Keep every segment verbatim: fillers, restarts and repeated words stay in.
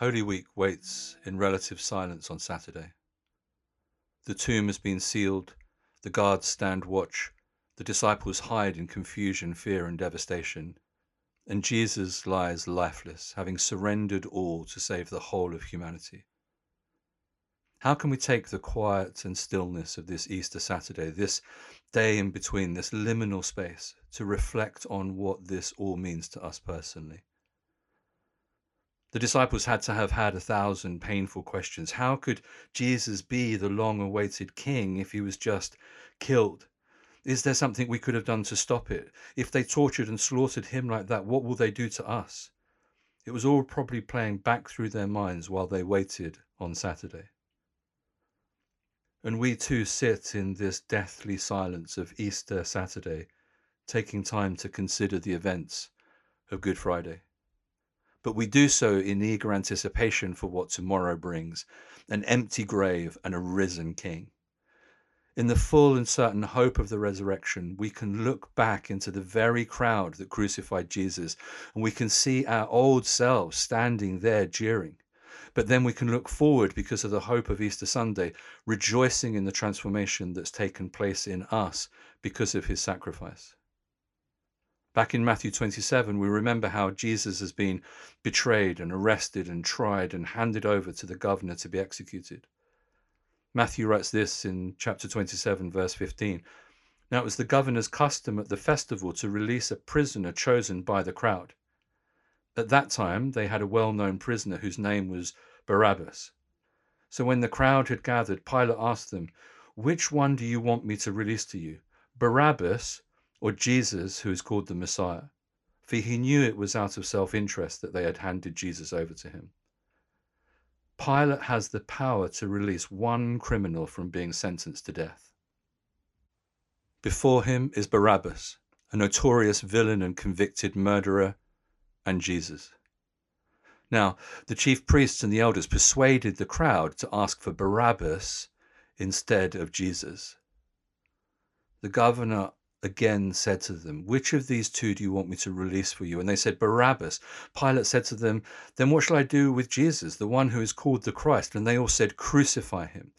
Holy Week waits in relative silence on Saturday. The tomb has been sealed, the guards stand watch, the disciples hide in confusion, fear and devastation, and Jesus lies lifeless, having surrendered all to save the whole of humanity. How can we take the quiet and stillness of this Easter Saturday, this day in between, this liminal space, to reflect on what this all means to us personally? The disciples had to have had a thousand painful questions. How could Jesus be the long-awaited king if he was just killed? Is there something we could have done to stop it? If they tortured and slaughtered him like that, what will they do to us? It was all probably playing back through their minds while they waited on Saturday. And we too sit in this deathly silence of Easter Saturday, taking time to consider the events of Good Friday. But we do so in eager anticipation for what tomorrow brings, an empty grave and a risen King. In the full and certain hope of the resurrection, we can look back into the very crowd that crucified Jesus, and we can see our old selves standing there jeering. But then we can look forward because of the hope of Easter Sunday, rejoicing in the transformation that's taken place in us because of his sacrifice. Back in Matthew twenty-seven, we remember how Jesus has been betrayed and arrested and tried and handed over to the governor to be executed. Matthew writes this in chapter twenty-seven, verse fifteen. Now it was the governor's custom at the festival to release a prisoner chosen by the crowd. At that time, they had a well-known prisoner whose name was Barabbas. So when the crowd had gathered, Pilate asked them, "Which one do you want me to release to you, Barabbas or Jesus, who is called the Messiah?" For he knew it was out of self-interest that they had handed Jesus over to him. Pilate has the power to release one criminal from being sentenced to death. Before him is Barabbas, a notorious villain and convicted murderer, and Jesus. Now, the chief priests and the elders persuaded the crowd to ask for Barabbas instead of Jesus. The governor again said to them, "Which of these two do you want me to release for you?" And they said, "Barabbas." Pilate said to them, "Then what shall I do with Jesus, the one who is called the Christ?" And they all said, "Crucify him."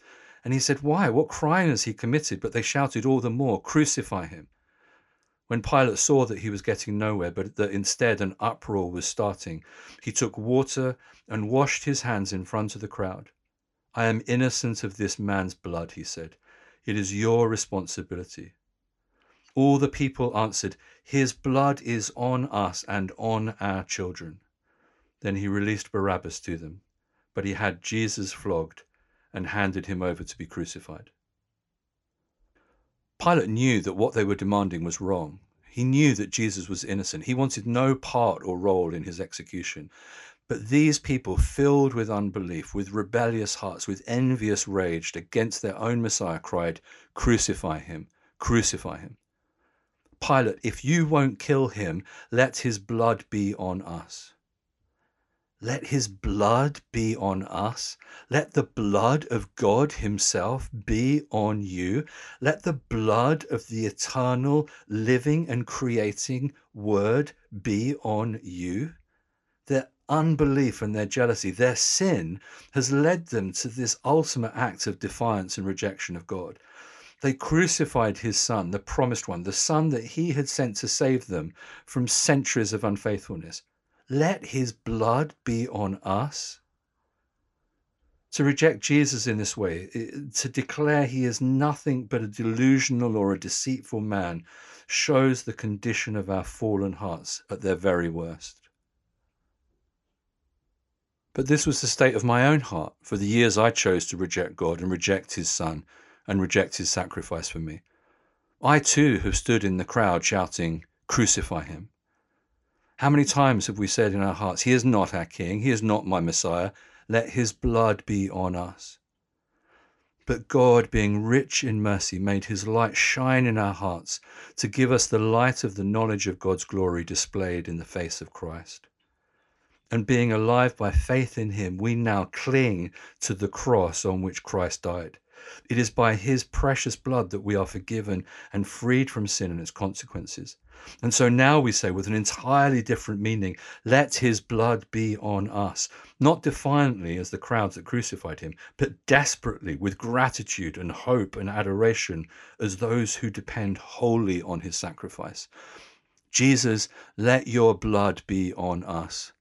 And he said, "Why? What crime has he committed?" But they shouted all the more, "Crucify him." When Pilate saw that he was getting nowhere, but that instead an uproar was starting, he took water and washed his hands in front of the crowd. "I am innocent of this man's blood," he said. "It is your responsibility." All the people answered, "His blood is on us and on our children." Then he released Barabbas to them, but he had Jesus flogged and handed him over to be crucified. Pilate knew that what they were demanding was wrong. He knew that Jesus was innocent. He wanted no part or role in his execution. But these people, filled with unbelief, with rebellious hearts, with envious rage against their own Messiah, cried, "Crucify him, crucify him. Pilate, if you won't kill him, let his blood be on us." Let his blood be on us. Let the blood of God himself be on you. Let the blood of the eternal, living and creating word be on you. Their unbelief and their jealousy, their sin, has led them to this ultimate act of defiance and rejection of God. They crucified his son, the promised one, the son that he had sent to save them from centuries of unfaithfulness. Let his blood be on us. To reject Jesus in this way, to declare he is nothing but a delusional or a deceitful man, shows the condition of our fallen hearts at their very worst. But this was the state of my own heart for the years I chose to reject God and reject his son and reject his sacrifice for me. I too have stood in the crowd shouting, "Crucify him." How many times have we said in our hearts, "He is not our king, he is not my Messiah, let his blood be on us." But God, being rich in mercy, made his light shine in our hearts to give us the light of the knowledge of God's glory displayed in the face of Christ. And being alive by faith in him, we now cling to the cross on which Christ died, It is by his precious blood that we are forgiven and freed from sin and its consequences. And so now we say, with an entirely different meaning, let his blood be on us, not defiantly as the crowds that crucified him, but desperately with gratitude and hope and adoration as those who depend wholly on his sacrifice. Jesus, let your blood be on us.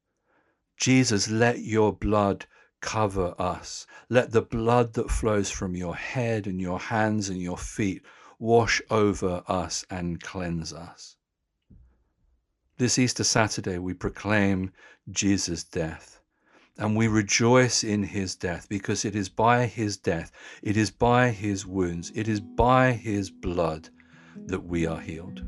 Jesus, let your blood cover us. Let the blood that flows from your head and your hands and your feet wash over us and cleanse us. This Easter Saturday, we proclaim Jesus' death, and we rejoice in his death, because it is by his death, it is by his wounds, it is by his blood that we are healed.